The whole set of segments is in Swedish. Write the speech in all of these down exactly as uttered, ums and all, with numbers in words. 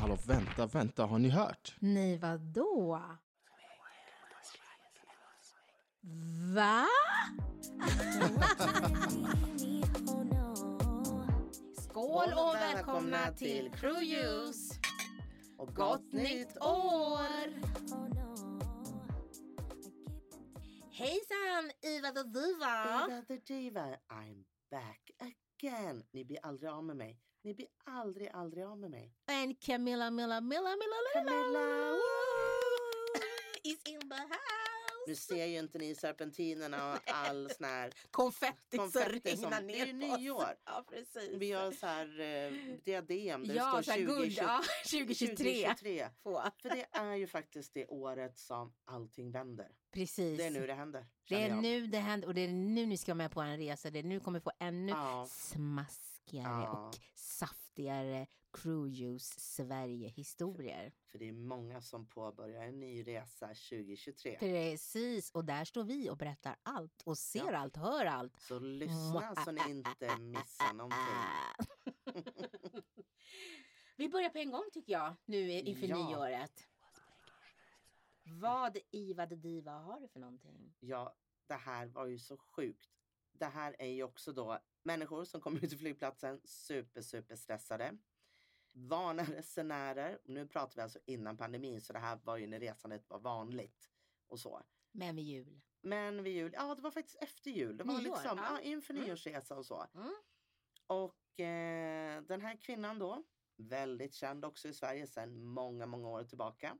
Hallå, vänta, vänta, har ni hört? Nej, vadå? Va? Skål och välkomna till Crew Juice. Och gott nytt år! Hejsan, Iva The Diva! Iva The Diva, I'm back again. Ni blir aldrig av med mig. Ni blir aldrig, aldrig av med mig. And Camilla, Milla, Milla, Milla, Camilla is in the house. Nu ser ju inte ni serpentinerna och all sån här konfetti, konfetti som regnar ner på oss. Det är ju nyår. Ja, precis. Vi har så här eh, diadem där ja, det står tjugo, tjugo, tjugo, tjugo, tjugo tjugotre. Få. För det är ju faktiskt det året som allting vänder. Precis. Det är nu det händer. Det är jag. nu det händer och det är nu ni ska med på en resa. Det är nu kommer få ännu ja. smaskigare ja. och saftigare Crew Juice Sverige-historier. För, för det är många som påbörjar en ny resa tjugo tjugotre. Precis, och där står vi och berättar allt och ser ja. allt, hör allt. Så lyssna så ni inte missar någonting. Vi börjar på en gång tycker jag, nu inför ja. nyåret. Vad Iva The Diva har du för någonting? Ja, det här var ju så sjukt. Det här är ju också då människor som kommer ut till flygplatsen super, super stressade. Vana resenärer. Nu pratar vi alltså innan pandemin, så det här var ju när resandet var vanligt och så. Men vid jul. Men vid jul. Ja, det var faktiskt efter jul. Det var Nyår, liksom ja. Ja, inför nyårsresa och så. Mm. Och eh, den här kvinnan då, väldigt känd också i Sverige sedan många, många år tillbaka.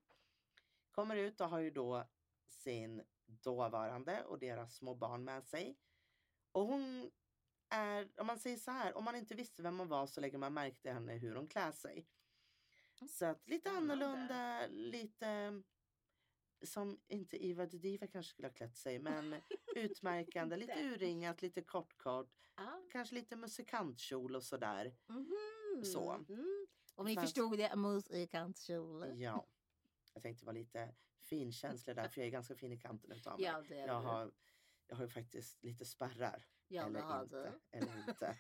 Kommer ut och har ju då sin dåvarande och deras små barn med sig. Och hon är, om man säger så här, om man inte visste vem hon var så lägger man märke till henne hur hon klär sig. Så att lite annorlunda, lite som inte Iva The Diva kanske skulle ha klätt sig, men utmärkande, lite urringat, lite kortkort, ah. kanske lite musikantkjol och sådär. Mm-hmm. Så. Mm. Om ni Fast... förstod det, musikantkjol. Ja. Jag tänkte vara lite finkänslig där, för jag är ganska fin i kanten utav mig. Ja, det är jag, har, jag har ju faktiskt lite spärrar. Ja, eller, inte, eller inte.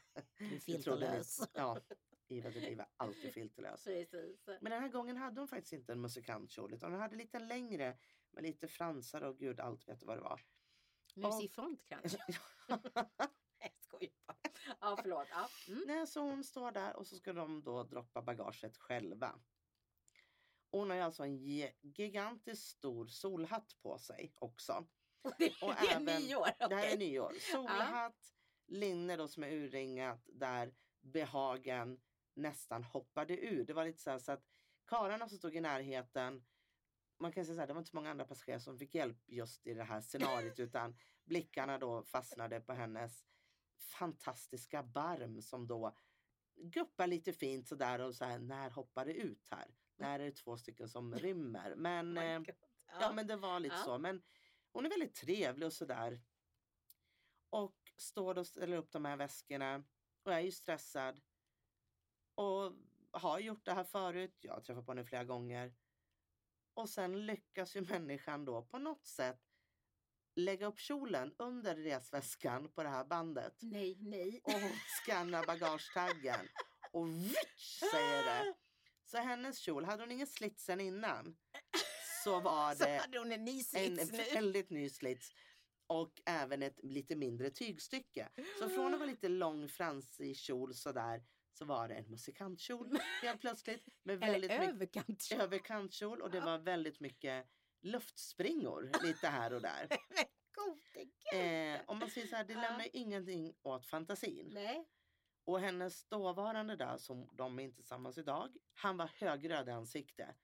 Filterlös. Ni, ja, Iva The Diva, alltid filterlös. Precis. Men den här gången hade hon faktiskt inte en musikantkjol, utan hon hade lite längre med lite fransar och gud, allt vet vad det var. Musifrontkrans. Jag skojar bara. Ja, förlåt. Ja. Mm. Nej, så hon står där och så ska de då droppa bagaget själva. Hon har ju alltså en gigantisk stor solhatt på sig också. Och det, och det även, är nyår. Okay. Det här är nyår. Solhatt, ah. linne då som är urringat där behagen nästan hoppade ur. Det var lite så här så att kararna som stod i närheten, man kan säga så här, det var inte många andra passagerare som fick hjälp just i det här scenariot utan blickarna då fastnade på hennes fantastiska barm som då guppar lite fint så där och så här, när hoppade ut här? När är det två stycken som rymmer? Men, oh eh, ja. ja, men det var lite ja. så. Men hon är väldigt trevlig och sådär. Och står och ställer upp de här väskorna. Och jag är ju stressad. Och har gjort det här förut. Jag har träffat på henne flera gånger. Och sen lyckas ju människan då på något sätt lägga upp kjolen under resväskan på det här bandet. Nej, nej. Och skannar bagagetaggen. Och vitsch säger det. Så hennes kjol, hade hon ingen slits sen innan så var det så hade hon en, ny slits en, en väldigt ny slits och även ett lite mindre tygstycke. Så från att vara lite lång fransig kjol sådär så var det en musikantkjol helt plötsligt. Med väldigt Eller överkantkjol. överkantkjol och det ja. var väldigt mycket luftspringor lite här och där. eh, om man säger så här, det lämnar ja. ingenting åt fantasin. Nej. Och hennes dåvarande där, som de är inte tillsammans idag, han var högröd i ansikte.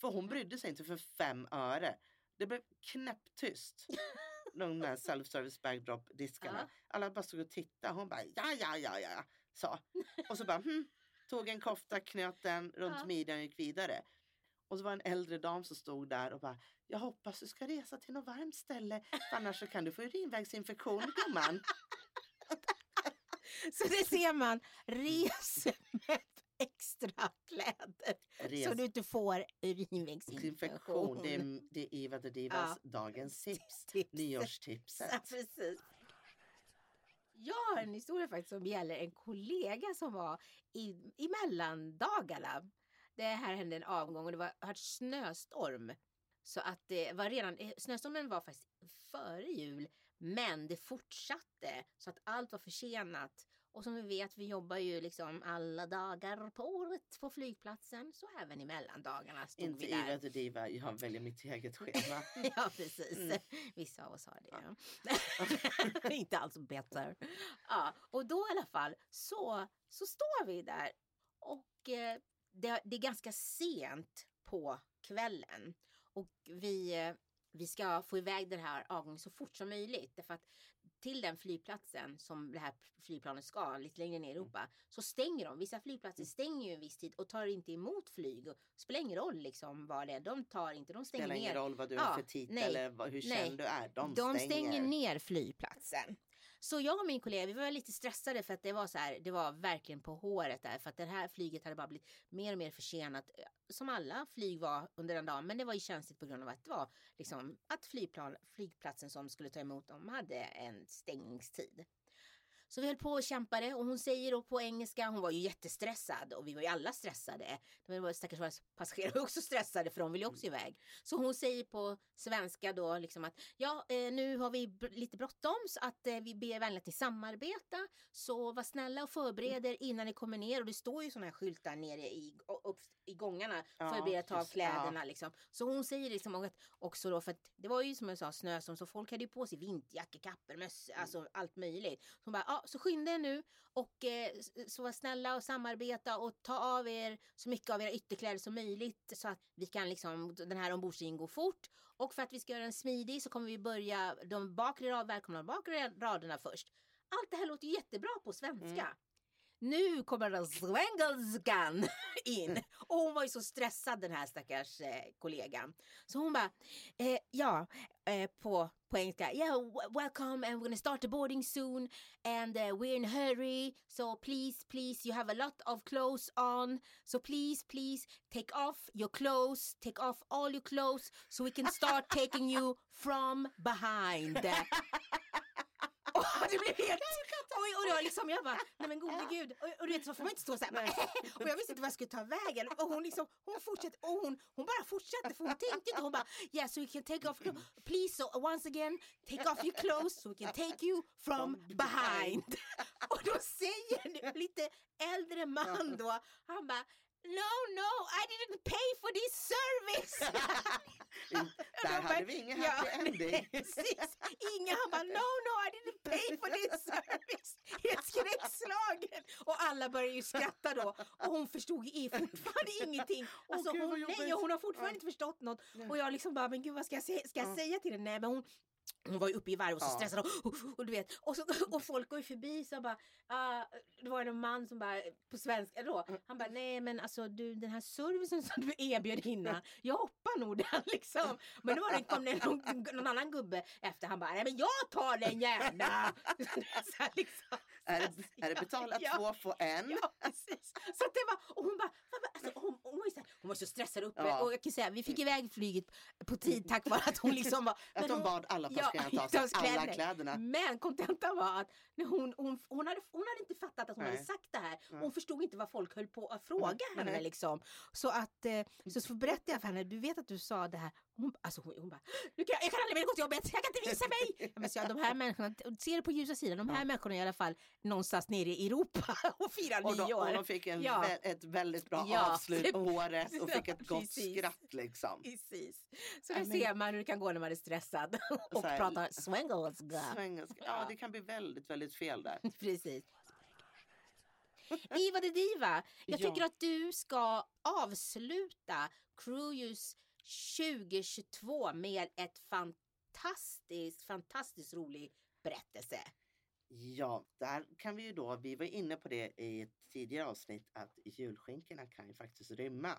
För hon brydde sig inte för fem öre. Det blev knäpptyst. De där self-service backdrop-diskarna. Uh-huh. Alla bara stod och tittade. Hon bara, ja, ja, ja, ja, sa. Och så bara, hm, tog en kofta, knöt den runt uh-huh. midjan och gick vidare. Och så var en äldre dam som stod där och bara, jag hoppas du ska resa till något varmt ställe. Annars så kan du få urinvägsinfektion, gumman. Så det ser man, res med extra kläder res. Så du inte får urinvägsinfektion. Det är, det är Iva The Divas ja. dagens tips, tips. nyårstipset. Ja, precis. Jag har en historia faktiskt som gäller en kollega som var i, i mellandagarna. det här hände en avgång och det var hört snöstorm. Så att det var redan, snöstormen var faktiskt före jul, men det fortsatte så att allt var försenat. Och som vi vet, vi jobbar ju liksom alla dagar på året på flygplatsen, så även i mellandagarna stod inte vi där. Inte Iva The Diva, jag väljer mitt eget schema. Ja, precis. Mm. Vissa av oss har det. Ja. Inte alls bättre. Ja, och då i alla fall så, så står vi där och eh, det, det är ganska sent på kvällen. Och vi, vi ska få iväg den här avgången så fort som möjligt. Därför att till den flygplatsen som det här flygplanet ska, lite längre ner i Europa, mm. så stänger de. Vissa flygplatser stänger ju en viss tid och tar inte emot flyg. Och spelar ingen roll liksom vad det är. De tar inte, de stänger ner. Spelar ingen ner. Roll vad du ja, är för tid nej, eller hur känd du är. De, de stänger. stänger ner flygplatsen. Så jag och min kollega, vi var lite stressade för att det var så här, det var verkligen på håret där. För att det här flyget hade bara blivit mer och mer försenat. Som alla flyg var under den dagen. Men det var ju känsligt på grund av att det var liksom, att flygplan, flygplatsen som skulle ta emot dem hade en stängningstid. Så vi höll på och kämpade. Och hon säger då på engelska, hon var ju jättestressad. Och vi var ju alla stressade. Det var stackars våra passagerare också stressade, för de ville ju också iväg. Så hon säger på svenska då liksom att ja, eh, nu har vi b- lite bråttom. Så att eh, vi ber vänligt till samarbeta. Så var snälla och förbereder innan ni kommer ner. Och det står ju sådana här skyltar nere i, upp, i gångarna. Ja, förbereda ta av kläderna ja. liksom. Så hon säger liksom också då, för att det var ju som jag sa snö som så folk hade ju på sig vinterjackor, kappor, möss, mm. alltså allt möjligt. Så hon bara ja, så skynda er nu och eh, så var snälla och samarbeta och ta av er så mycket av era ytterkläder som möjligt så att vi kan liksom, den här ombordstiden går fort. Och för att vi ska göra den smidig så kommer vi börja de bakre raderna, välkomna bakre raderna först. Allt det här låter jättebra på svenska. Mm. Nu kommer den svengelskan in. Och hon var ju så stressad, den här stackars eh, kollegan. Så hon bara, eh, ja, eh, på, på engelska. Yeah, w- welcome and we're gonna start the boarding soon. And uh, we're in a hurry. So please, please, you have a lot of clothes on. So please, please, take off your clothes. Take off all your clothes. So we can start taking you from behind. Det blev helt... Och, och då liksom jag bara, nej men gode gud. Och, och du vet, så får man inte stå så här. Och jag visste inte vad jag skulle ta vägen. Och hon liksom, hon fortsatte. Och hon, hon bara fortsatte, för hon tänkte inte. Hon bara, yeah, so you can take off clothes. Please, so once again, take off your clothes. So we can take you from behind. Och då säger en lite äldre man då, han bara, no, no, I didn't pay for this service. Där hade vi ingen happy ja, ending. Precis, ingen. Han bara, no, no, I didn't pay for this service. Helt skräckslagen. Och alla började ju skratta då. Och hon förstod ju fortfarande ingenting. Alltså, oh, hon, nej, hon har fortfarande ja. inte förstått något. Och jag liksom bara, men gud, vad ska jag, se- ska jag ja. säga till henne? Nej, men hon... Hon var ju uppe i varv och så stressade och, och, och, och du vet, och, så, och folk går ju förbi så bara, uh, det var en man som bara på svenska då, han bara nej men alltså du, den här servicen som du erbjöd innan, jag hoppar nog den liksom, men nu var det, kom det någon, någon annan gubbe efter, han bara nej men jag tar den gärna. Så här, liksom, så här, är, det, är det betalat ja, två för en? Ja, precis. Så att det var, och hon bara alltså, hon, hon, var ju så här, hon var så stressad uppe ja. och jag kan säga, vi fick iväg flyget på tid tack vare att hon liksom var, att de hon, bad alla på ja, ja, alla kläderna. Men kontentan var att när hon, hon, hon, hade, hon hade inte fattat att hon nej. hade sagt det här. Hon nej. förstod inte vad folk höll på att fråga nej. henne. Liksom. Så, att, så, så berättade jag för henne, du vet att du sa det här. Hon, alltså hon, hon bara, nu kan jag, jag kan aldrig mer gå till jobbet, jag kan inte visa mig. Men så, ja, de här människorna, ser det på ljusa sidan, de här ja. människorna i alla fall någonstans nere i Europa och firar och då, nio år. Och de fick en, ja. vä- ett väldigt bra ja. avslut på håret och fick ett gott Precis. skratt. Liksom. Precis. Så där I ser mean... man hur det kan gå när man är stressad. Och här, pratar svengelska. Svengelska. Ja, det kan bli väldigt, väldigt fel där. Precis. Iva The Diva, jag ja. tycker att du ska avsluta Crew Juice tjugo tjugotvå med ett fantastiskt, fantastiskt rolig berättelse. Ja, där kan vi ju då, vi var inne på det i ett tidigare avsnitt att julskinkorna kan ju faktiskt rymma.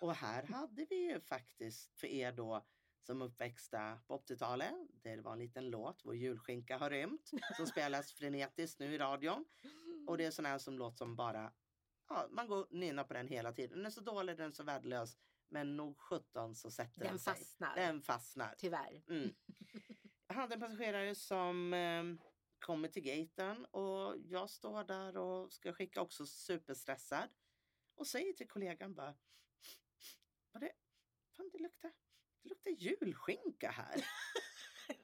Och här hade vi ju faktiskt för er då som uppväxta på åttiotalet. Det var en liten låt, Vår julskinka har rymt, som spelas frenetiskt nu i radion. Och det är sån här som låt som bara, ja, man går nynna på den hela tiden. Den är så dålig, den är så värdelös. Men nog sjutton så sätter den, den sig. Fastnar. Den fastnar. Tyvärr. Mm. Jag hade en passagerare som eh, kommer till gaten. Och jag står där och ska skicka, också superstressad. Och säger till kollegan bara, fan det luktar, det luktar julskinka här.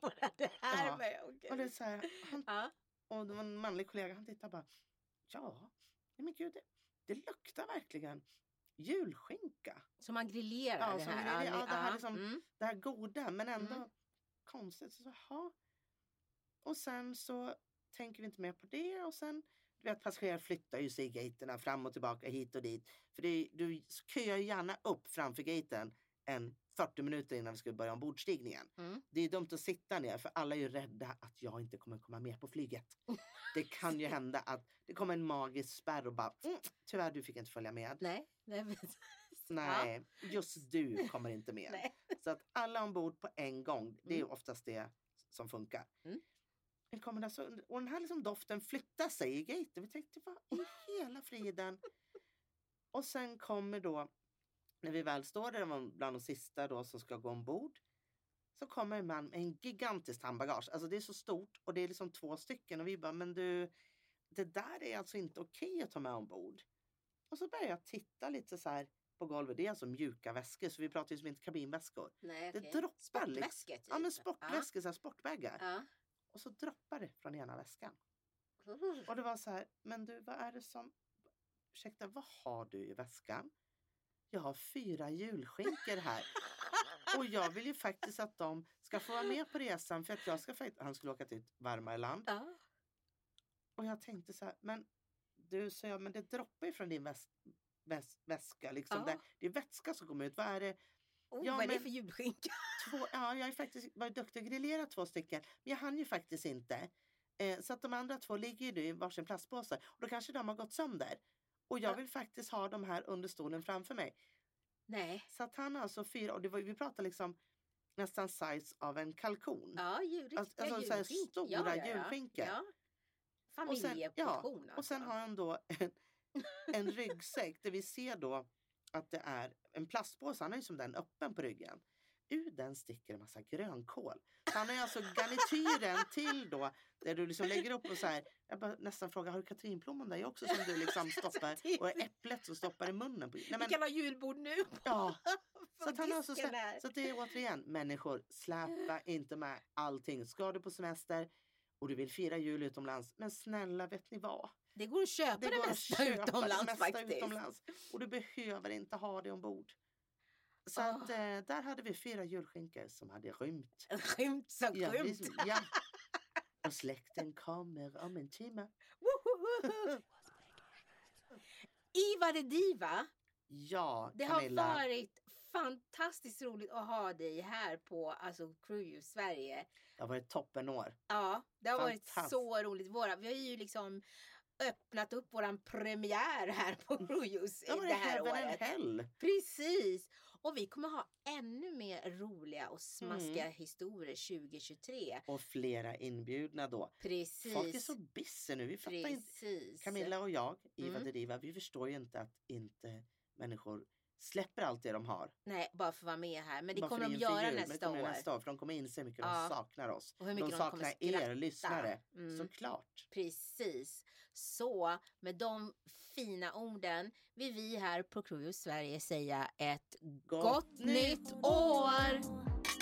Vad är det här ja. med? Okay. Och det är så här, han, ja. och det var en manlig kollega, han tittade bara, ja, men gud, det, det luktar verkligen julskinka. Som man grillerar ja, det här. Grillerar, ja, det här, liksom, mm. det här goda, men ändå mm. konstigt. Så, aha. Och sen så tänker vi inte mer på det. Och sen, du vet, passagerare flyttar ju sig i gaterna fram och tillbaka, hit och dit. För det, du köar ju gärna upp framför gaten en fyrtio minuter innan vi ska börja ombordstigningen. Mm. Det är dumt att sitta ner, för alla är ju rädda att jag inte kommer komma med på flyget. Det kan ju hända att det kommer en magisk spärr och bara, mm, tyvärr du fick inte följa med. Nej, nej, nej just du kommer inte med. Nej. Så att alla ombord på en gång, det är mm. oftast det som funkar. Mm. Kommer alltså, och den här liksom doften flyttar sig i gaten. Vi tänkte, vad i hela friden? Och sen kommer då, när vi väl står där, bland de sista då som ska gå ombord, så kommer en man med en gigantisk handbagage. Alltså det är så stort och det är liksom två stycken. Och vi bara, men du, det där är alltså inte okej att ta med ombord. Och så börjar jag titta lite så här på golvet. Det är alltså mjuka väskor, så vi pratar ju som inte kabinväskor. Nej, okay. Det droppar sportväskor, liksom. Typ. Ja, men sportväskor, ja. Så här sportbäggar. Ja. Och så droppar det från ena väskan. Mm. Och det var så här, men du, vad är det som... Ursäkta, vad har du i väskan? Jag har fyra julskinkor här. Och jag vill ju faktiskt att de ska få vara med på resan. För att jag ska faktiskt... Han skulle åka till ett varmare land. Mm. Och jag tänkte så här, men du, så jag, men det droppar ju från din väs, väs, väska. Liksom. Mm. Där, det är vätska som kommer ut. Vad är det... Oh, ja, vad är det för julskinka? Två, ja, jag är faktiskt var duktig att grillera två stycken. Men jag hann ju faktiskt inte. Eh, så att de andra två ligger ju nu i varsin plastpåse. Och då kanske de har gått sönder. Och jag ja. vill faktiskt ha de här under stolen framför mig. Nej. Så att han alltså fyra... Och det var, vi pratar liksom nästan size av en kalkon. Ja, djur, alltså, alltså så här stora ja, ja, ja. julskinka. Ja. Familjeproduktion. Och sen, ja, och sen alltså. har han då en, en ryggsäck där vi ser då att det är en plastpåse. Han är ju som den öppen på ryggen. Ur den sticker en massa grönkål. Så han har ju alltså garnityren till då. Där du liksom lägger upp och så här. Jag bara nästan frågar, har du katrinplommon där också? Som du liksom stoppar. Och äpplet som stoppar i munnen. På. Nej, men, vi kan ha julbord nu. Ja. Så att han har alltså, så att det är återigen. Människor, släpa inte med allting. Ska du på semester och du vill fira jul utomlands. Men snälla, vet ni vad? Det går att köpa det, det går mesta, köpa utomlands, det mesta faktiskt. utomlands. Och du behöver inte ha det ombord. Så oh. att eh, där hade vi fyra julskinkor som hade rymt. Rymt så ja, rymt. Liksom, ja. Och släkten kommer om en timme. Iva The Diva. Ja, det Camilla. Har varit fantastiskt roligt att ha dig här på alltså, Crew Juice Sverige. Det har varit toppenår. Ja, det har varit så roligt. Våra, vi har ju liksom... öppnat upp våran premiär här på Royos i ja, det, det här året. Hell. Precis. Och vi kommer ha ännu mer roliga och smaskiga mm. historier tjugo tjugotre. Och flera inbjudna då. Precis. Folk är så busy nu. Vi fattar inte. Camilla och jag, Iva mm. The Diva, vi förstår ju inte att inte människor släpper allt det de har. Nej, bara för att vara med här. Men det bara kommer de göra jul, nästa år. Nästa år. För de kommer inse hur mycket ja. de saknar oss. Och hur mycket de, de saknar er lyssnare. Mm. Såklart. Precis. Så med de fina orden vill vi här på Crew Sverige säga ett gott, gott nytt år!